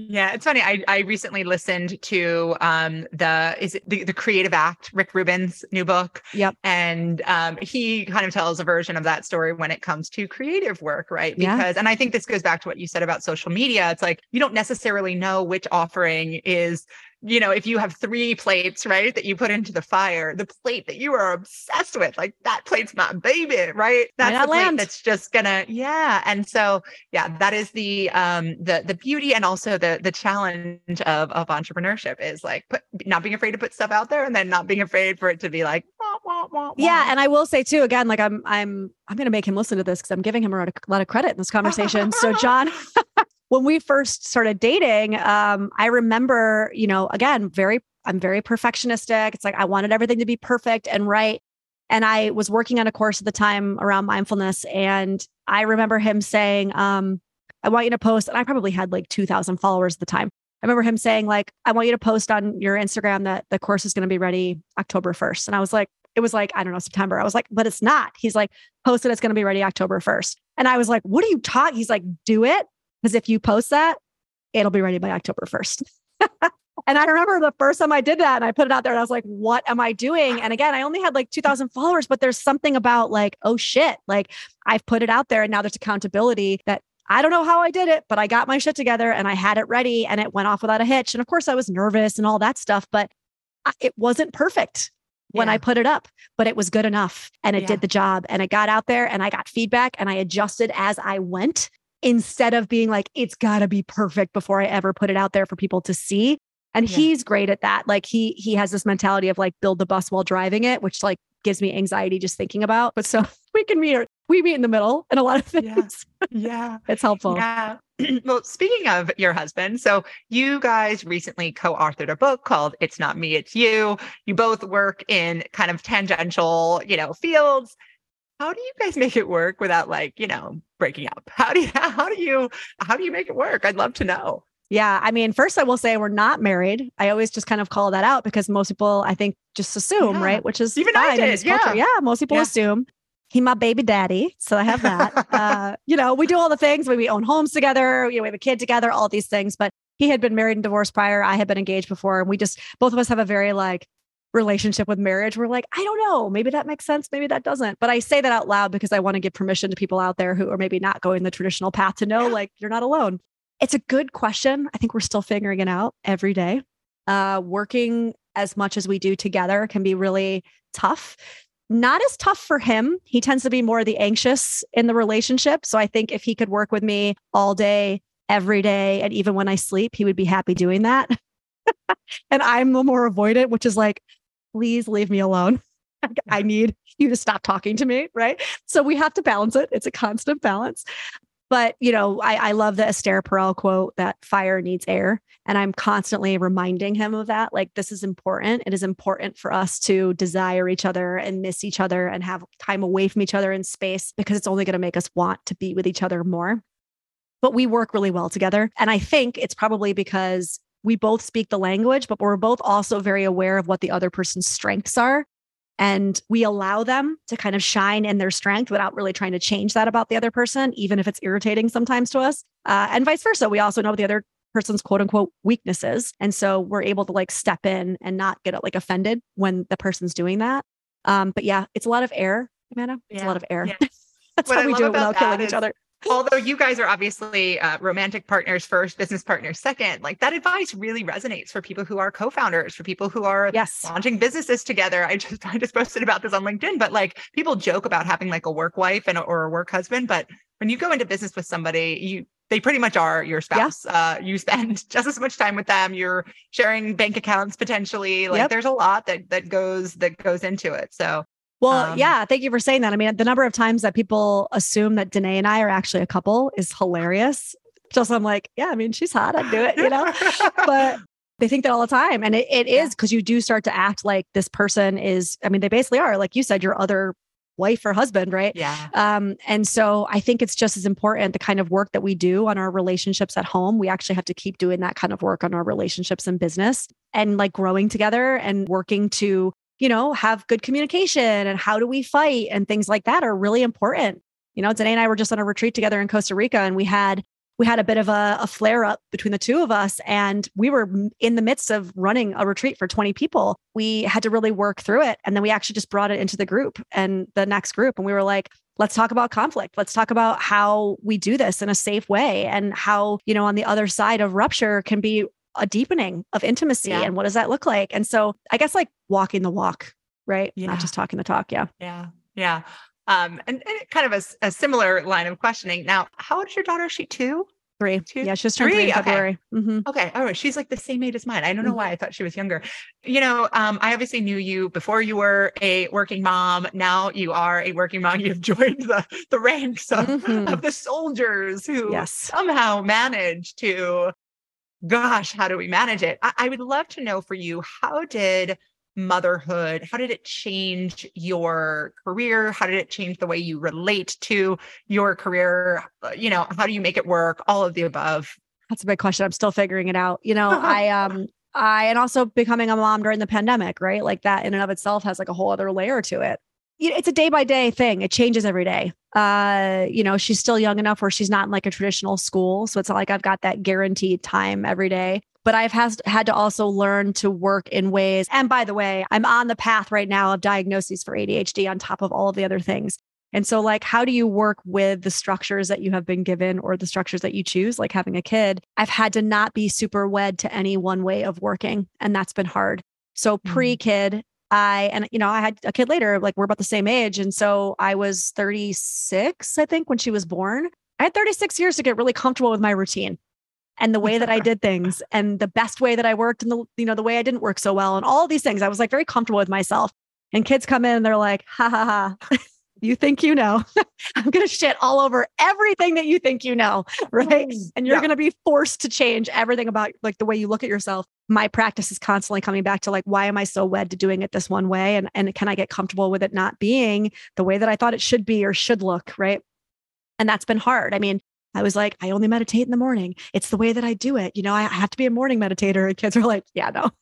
Yeah, it's funny. I, I recently listened to um the is it the, the Creative Act, Rick Rubin's new book. Yep. And um he kind of tells a version of that story when it comes to creative work, right? Because yeah. and I think this goes back to what you said about social media. It's like, you don't necessarily know which offering is, you know, if you have three plates, right, that you put into the fire, the plate that you are obsessed with, like, that plate's my baby, right? That's the plate that's just gonna, yeah. And so, yeah, that is the um the the beauty and also the the challenge of of entrepreneurship is like put, not being afraid to put stuff out there, and then not being afraid for it to be like wah, wah, wah, wah. Yeah. And I will say too, again, like I'm I'm I'm gonna make him listen to this because I'm giving him a lot of credit in this conversation. So John. When we first started dating, um, I remember, you know, again, very, I'm very perfectionistic. It's like, I wanted everything to be perfect and right. And I was working on a course at the time around mindfulness. And I remember him saying, um, I want you to post, and I probably had like two thousand followers at the time. I remember him saying like, I want you to post on your Instagram that the course is going to be ready October first. And I was like, it was like, I don't know, September. I was like, but it's not. He's like, post it. It's going to be ready October first. And I was like, what are you talking? He's like, do it. Because if you post that, it'll be ready by October first. And I remember the first time I did that and I put it out there and I was like, what am I doing? And again, I only had like two thousand followers, but there's something about like, oh shit, like I've put it out there and now there's accountability that I don't know how I did it, but I got my shit together and I had it ready and it went off without a hitch. And of course I was nervous and all that stuff, but I, it wasn't perfect. when yeah. I put it up, but it was good enough and it yeah. did the job. And I got out there and I got feedback and I adjusted as I went instead of being like, it's got to be perfect before I ever put it out there for people to see. And yeah. he's great at that. Like he, he has this mentality of like build the bus while driving it, which like gives me anxiety just thinking about, but so we can meet, we meet in the middle and a lot of things. Yeah. yeah. It's helpful. Yeah. Well, speaking of your husband, so you guys recently co-authored a book called It's Not Me, It's You. You both work in kind of tangential, you know, fields. How do you guys make it work without like, you know, breaking up? How do you, how do you, how do you make it work? I'd love to know. Yeah. I mean, first I will say we're not married. I always just kind of call that out because most people, I think, just assume, yeah. right? Which is even fine I did. In this culture. Yeah. yeah. Most people yeah. assume he's my baby daddy. So I have that. uh, you know, we do all the things. We, we own homes together. You know, we have a kid together, all these things. But he had been married and divorced prior. I had been engaged before. And we just, both of us have a very like relationship with marriage. We're like, I don't know. Maybe that makes sense. Maybe that doesn't. But I say that out loud because I want to give permission to people out there who are maybe not going the traditional path to know, like, you're not alone. It's a good question. I think we're still figuring it out every day. Uh, working as much as we do together can be really tough. Not as tough for him. He tends to be more the anxious in the relationship. So I think if he could work with me all day, every day, and even when I sleep, he would be happy doing that. And I'm the more avoidant, which is like, please leave me alone. I need you to stop talking to me, right? So we have to balance it. It's a constant balance. But, you know, I, I love the Esther Perel quote that fire needs air. And I'm constantly reminding him of that. Like, this is important. It is important for us to desire each other and miss each other and have time away from each other in space, because it's only going to make us want to be with each other more. But we work really well together. And I think it's probably because we both speak the language, but we're both also very aware of what the other person's strengths are. And we allow them to kind of shine in their strength without really trying to change that about the other person, even if it's irritating sometimes to us. Uh, and vice versa. We also know the other person's quote unquote weaknesses. And so we're able to like step in and not get like offended when the person's doing that. Um, but yeah, it's a lot of air, Amanda. It's yeah. a lot of air. Yeah. That's what how we do it without killing is- each other. Although you guys are obviously uh, romantic partners first, business partners second, like that advice really resonates for people who are co-founders, for people who are yes. launching businesses together. I just I just posted about this on LinkedIn, but like people joke about having like a work wife and or a work husband, but when you go into business with somebody, you they pretty much are your spouse. Yeah. Uh, you spend just as much time with them. You're sharing bank accounts potentially. Like yep. there's a lot that that goes that goes into it. So. Well, um, yeah, thank you for saying that. I mean, the number of times that people assume that Danae and I are actually a couple is hilarious. Just I'm like, yeah, I mean, she's hot. I'd do it, you know, but they think that all the time. And it, it yeah. is because you do start to act like this person is, I mean, they basically are, like you said, your other wife or husband, right? Yeah. Um, and so I think it's just as important, the kind of work that we do on our relationships at home. We actually have to keep doing that kind of work on our relationships in business and like growing together and working to, you know, have good communication and how do we fight and things like that are really important. You know, Danae and I were just on a retreat together in Costa Rica and we had, we had a bit of a, a flare up between the two of us and we were in the midst of running a retreat for twenty people. We had to really work through it. And then we actually just brought it into the group and the next group. And we were like, let's talk about conflict. Let's talk about how we do this in a safe way and how, you know, on the other side of rupture can be a deepening of intimacy yeah. and what does that look like? And so I guess like walking the walk, right? Yeah. Not just talking the talk. Yeah. Yeah. Yeah. Um, and, and kind of a, a similar line of questioning. Now, how old is your daughter? Is she two? Three. Two? Yeah. She just turned three, three in February. Okay. Mm-hmm. Okay. All right. She's like the same age as mine. I don't know mm-hmm. why I thought she was younger. You know, um, I obviously knew you before you were a working mom. Now you are a working mom. You've joined the, the ranks of, mm-hmm. of the soldiers who yes. somehow manage to Gosh, how do we manage it? I, I would love to know for you, how did motherhood, how did it change your career? How did it change the way you relate to your career? You know, how do you make it work? All of the above. That's a big question. I'm still figuring it out. You know, I, um, I, and also becoming a mom during the pandemic, right? Like that in and of itself has like a whole other layer to it. It's a day by day thing. It changes every day. Uh, you know, she's still young enough where she's not in like a traditional school. So it's not like I've got that guaranteed time every day, but I've has, had to also learn to work in ways. And by the way, I'm on the path right now of diagnoses for A D H D on top of all of the other things. And so like, how do you work with the structures that you have been given or the structures that you choose, like having a kid? I've had to not be super wed to any one way of working. And that's been hard. So pre-kid, I, and you know, I had a kid later, like we're about the same age. And so I was thirty-six, I think, when she was born. I had thirty-six years to get really comfortable with my routine and the way that I did things and the best way that I worked and the, you know, the way I didn't work so well and all these things. I was like very comfortable with myself, and kids come in and they're like, ha ha ha. You think you know, I'm going to shit all over everything that you think you know, right? And you're yeah. going to be forced to change everything about like the way you look at yourself. My practice is constantly coming back to like, why am I so wed to doing it this one way? And, and can I get comfortable with it not being the way that I thought it should be or should look, right? And that's been hard. I mean, I was like, I only meditate in the morning. It's the way that I do it. You know, I have to be a morning meditator. And kids are like, yeah, no,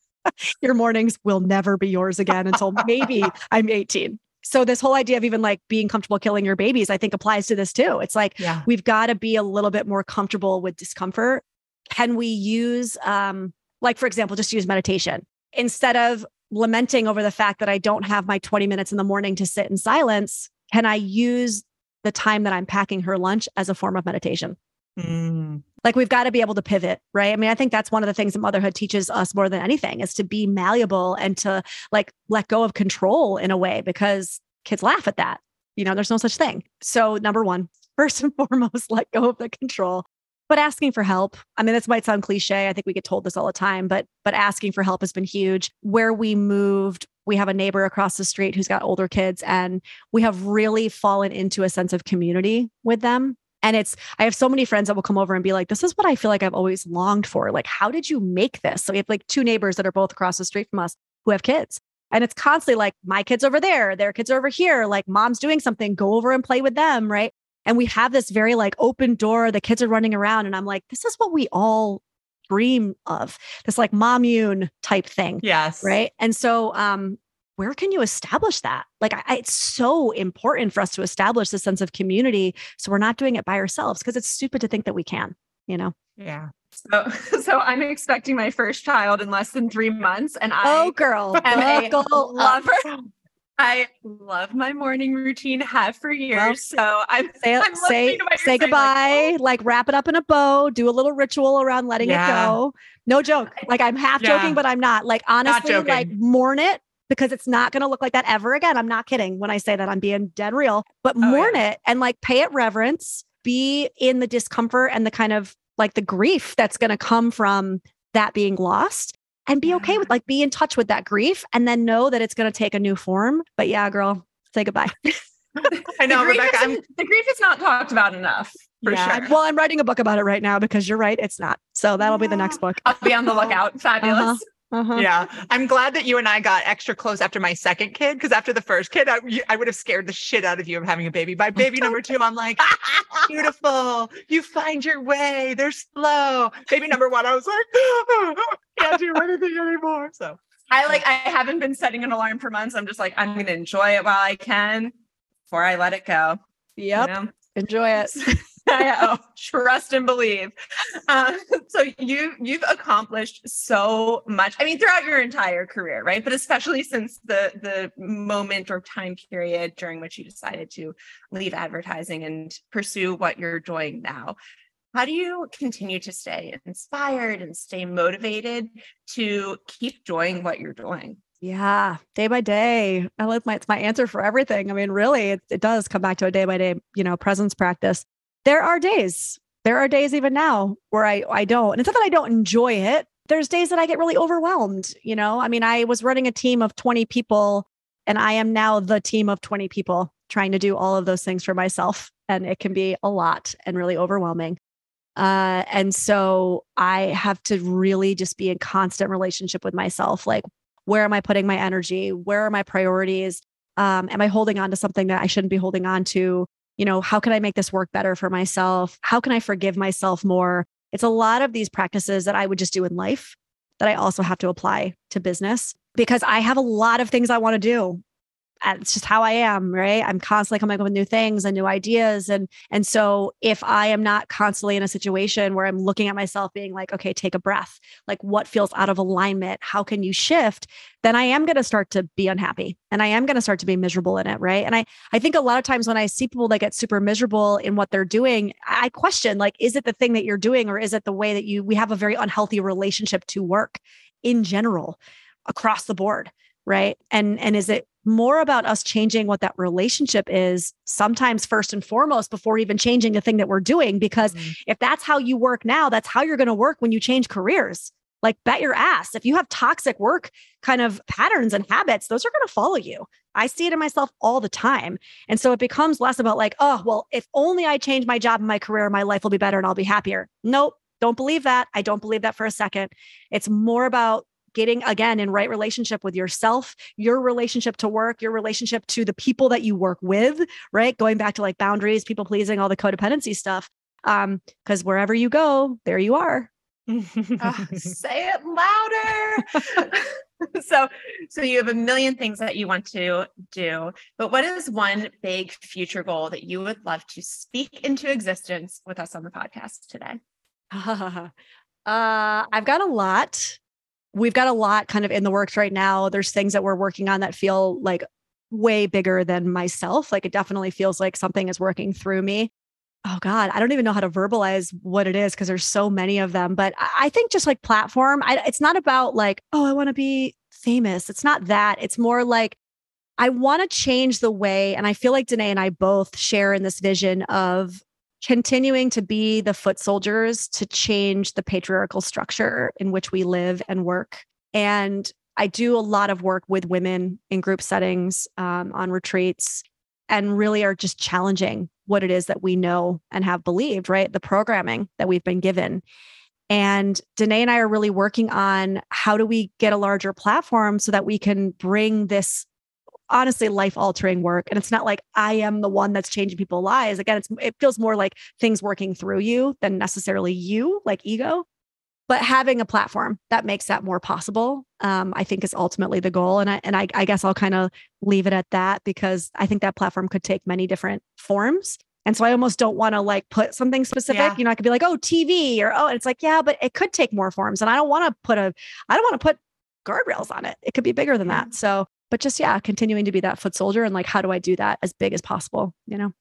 your mornings will never be yours again until maybe I'm eighteen. So this whole idea of even like being comfortable killing your babies, I think applies to this too. It's like, yeah. we've got to be a little bit more comfortable with discomfort. Can we use, um, like, for example, just use meditation instead of lamenting over the fact that I don't have my twenty minutes in the morning to sit in silence? Can I use the time that I'm packing her lunch as a form of meditation? Mm. Like, we've got to be able to pivot, right? I mean, I think that's one of the things that motherhood teaches us more than anything, is to be malleable and to like let go of control in a way, because kids laugh at that. You know, there's no such thing. So number one, first and foremost, let go of the control, but asking for help. I mean, this might sound cliche. I think we get told this all the time, but, but asking for help has been huge. Where we moved, we have a neighbor across the street who's got older kids, and we have really fallen into a sense of community with them. And it's, I have so many friends that will come over and be like, this is what I feel like I've always longed for. Like, how did you make this? So we have like two neighbors that are both across the street from us who have kids. And it's constantly like, my kid's over there, their kid's over here. Like, mom's doing something, go over and play with them. Right. And we have this very like open door, the kids are running around. And I'm like, this is what we all dream of, this like momune type thing. Yes. Right. And so, um, where can you establish that? Like, I, it's so important for us to establish the sense of community, so we're not doing it by ourselves, because it's stupid to think that we can, you know? Yeah. So, so I'm expecting my first child in less than three months. And I oh, girl. am a lover. I love my morning routine, have for years. Well, so I'm, say, I'm say, say goodbye, like, oh. like wrap it up in a bow, do a little ritual around letting yeah. it go. No joke. Like, I'm half yeah. joking, but I'm not. Like, honestly, not like mourn it, because it's not going to look like that ever again. I'm not kidding when I say that. I'm being dead real, but mourn oh, yeah. it and like pay it reverence, be in the discomfort and the kind of like the grief that's going to come from that being lost, and be yeah. okay with like, be in touch with that grief, and then know that it's going to take a new form. But yeah, girl, say goodbye. I know, Rebecca, I'm, the grief is not talked about enough. For yeah. sure. Well, I'm writing a book about it right now, because you're right, it's not. So that'll yeah. be the next book. I'll be on the lookout. Fabulous. Uh-huh. Uh-huh. Yeah. I'm glad that you and I got extra close after my second kid, because after the first kid, I, you, I would have scared the shit out of you of having a baby. By baby number two, I'm like, beautiful. You find your way. They're slow. Baby number one, I was like, oh, can't do anything anymore. So I like, I haven't been setting an alarm for months. I'm just like, I'm going to enjoy it while I can before I let it go. Yep. You know? Enjoy it. I, oh, trust and believe. Um, so you, you've accomplished so much. I mean, throughout your entire career, right? But especially since the, the moment or time period during which you decided to leave advertising and pursue what you're doing now. How do you continue to stay inspired and stay motivated to keep doing what you're doing? Yeah. Day by day. I love my, it's my answer for everything. I mean, really, it, it does come back to a day by day, you know, presence practice. There are days, there are days even now where I, I don't, and it's not that I don't enjoy it. There's days that I get really overwhelmed. You know, I mean, I was running a team of twenty people, and I am now the team of twenty people trying to do all of those things for myself. And it can be a lot and really overwhelming. Uh, and so I have to really just be in constant relationship with myself. Like, where am I putting my energy? Where are my priorities? Um, am I holding on to something that I shouldn't be holding on to? You know, how can I make this work better for myself? How can I forgive myself more? It's a lot of these practices that I would just do in life that I also have to apply to business, because I have a lot of things I want to do. And it's just how I am, right? I'm constantly coming up with new things and new ideas. And, and so if I am not constantly in a situation where I'm looking at myself being like, okay, take a breath, like what feels out of alignment, how can you shift? Then I am going to start to be unhappy, and I am going to start to be miserable in it. Right. And I, I think a lot of times when I see people that get super miserable in what they're doing, I question, like, is it the thing that you're doing, or is it the way that you, we have a very unhealthy relationship to work in general across the board? right? And, and is it more about us changing what that relationship is sometimes first and foremost before even changing the thing that we're doing? Because mm-hmm. if that's how you work now, that's how you're going to work when you change careers. Like, bet your ass. If you have toxic work kind of patterns and habits, those are going to follow you. I see it in myself all the time. And so it becomes less about like, oh, well, if only I change my job and my career, my life will be better and I'll be happier. Nope. Don't believe that. I don't believe that for a second. It's more about getting, again, in right relationship with yourself, your relationship to work, your relationship to the people that you work with, right? Going back to like boundaries, people pleasing, all the codependency stuff. Um, because wherever you go, there you are. Oh, say it louder. So, so you have a million things that you want to do, but what is one big future goal that you would love to speak into existence with us on the podcast today? Uh, I've got a lot. We've got a lot kind of in the works right now. There's things that we're working on that feel like way bigger than myself. Like, it definitely feels like something is working through me. Oh God, I don't even know how to verbalize what it is because there's so many of them. But I think just like platform, I, it's not about like, oh, I want to be famous. It's not that. It's more like I want to change the way, and I feel like Danae and I both share in this vision of continuing to be the foot soldiers to change the patriarchal structure in which we live and work. And I do a lot of work with women in group settings, um, on retreats, and really are just challenging what it is that we know and have believed, right? The programming that we've been given. And Danae and I are really working on how do we get a larger platform so that we can bring this honestly life-altering work. And it's not like I am the one that's changing people's lives. Again, it's, it feels more like things working through you than necessarily you, like ego. But having a platform that makes that more possible, um, I think is ultimately the goal. And I and I, I guess I'll kind of leave it at that because I think that platform could take many different forms. And so I almost don't want to like put something specific, yeah. you know, I could be like, oh, T V or, oh, and it's like, yeah, but it could take more forms. And I don't want to put a, I don't want to put guardrails on it. It could be bigger than that. So, but just, yeah, continuing to be that foot soldier and like, how do I do that as big as possible, you know?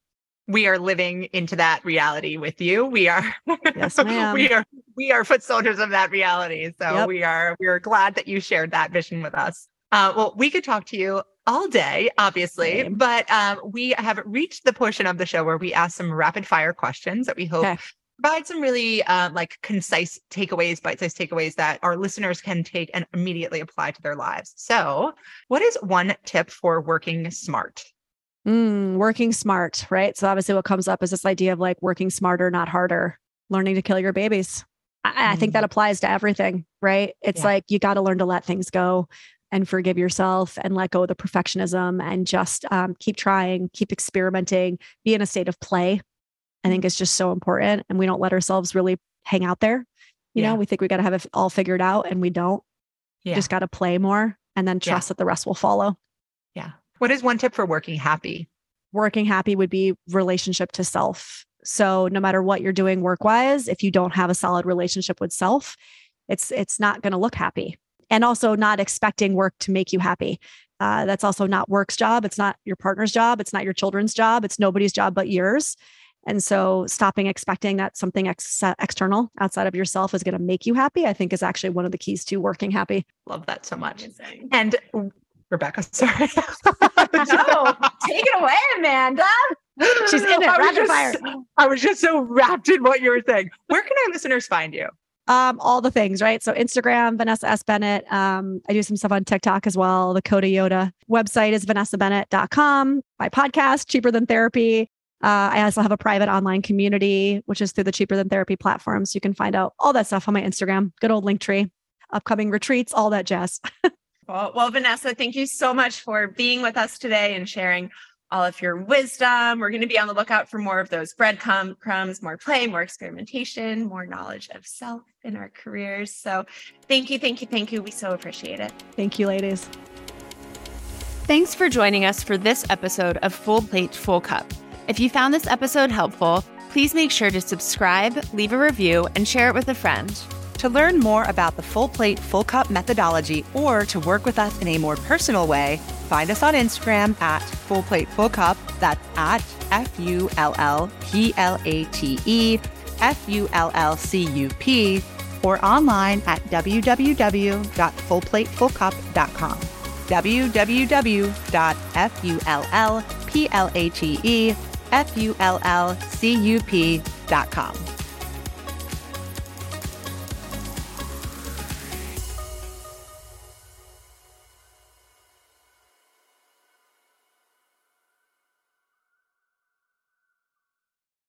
We are living into that reality with you. We are, yes, ma'am. we are, we are foot soldiers of that reality. So yep. we are, we are glad that you shared that vision with us. Uh, well, we could talk to you all day, obviously, Same. but um, we have reached the portion of the show where we ask some rapid fire questions that we hope okay. provide some really uh, like concise takeaways, bite-sized takeaways that our listeners can take and immediately apply to their lives. So what is one tip for working smart? Mm, working smart, right? So obviously what comes up is this idea of like working smarter, not harder, learning to kill your babies. I, mm-hmm. I think that applies to everything, right? It's yeah. like, you got to learn to let things go and forgive yourself and let go of the perfectionism and just um, keep trying, keep experimenting, be in a state of play. I think it's just so important. And we don't let ourselves really hang out there. You yeah. know, we think we got to have it all figured out and we don't. Yeah. Just got to play more and then trust yeah. that the rest will follow. Yeah. What is one tip for working happy? Working happy would be relationship to self. So no matter what you're doing work-wise, if you don't have a solid relationship with self, it's it's not going to look happy. And also not expecting work to make you happy. Uh, that's also not work's job. It's not your partner's job. It's not your children's job. It's nobody's job but yours. And so stopping expecting that something ex- external outside of yourself is going to make you happy, I think is actually one of the keys to working happy. Love that so much. Amazing. And Rebecca, sorry. No, take it away, Amanda. She's in it. Rapid fire. I was just so wrapped in what you were saying. Where can our listeners find you? Um, all the things, right? So Instagram, Vanessa S. Bennett. Um, I do some stuff on TikTok as well. The Coda Yoda website is vanessa bennett dot com. My podcast, Cheaper Than Therapy. Uh, I also have a private online community, which is through the Cheaper Than Therapy platform. So you can find out all that stuff on my Instagram. Good old Linktree, upcoming retreats, all that jazz. Well, well, Vanessa, thank you so much for being with us today and sharing all of your wisdom. We're going to be on the lookout for more of those breadcrumbs, more play, more experimentation, more knowledge of self in our careers. So thank you, thank you, thank you. We so appreciate it. Thank you, ladies. Thanks for joining us for this episode of Full Plate, Full Cup. If you found this episode helpful, please make sure to subscribe, leave a review, and share it with a friend. To learn more about the Full Plate, Full Cup methodology or to work with us in a more personal way, find us on Instagram at Full Plate, Full Cup. That's at F U L L P L A T E, F U L L C U P, or online at w w w dot full plate full cup dot com. w w w dot full plate full cup dot com.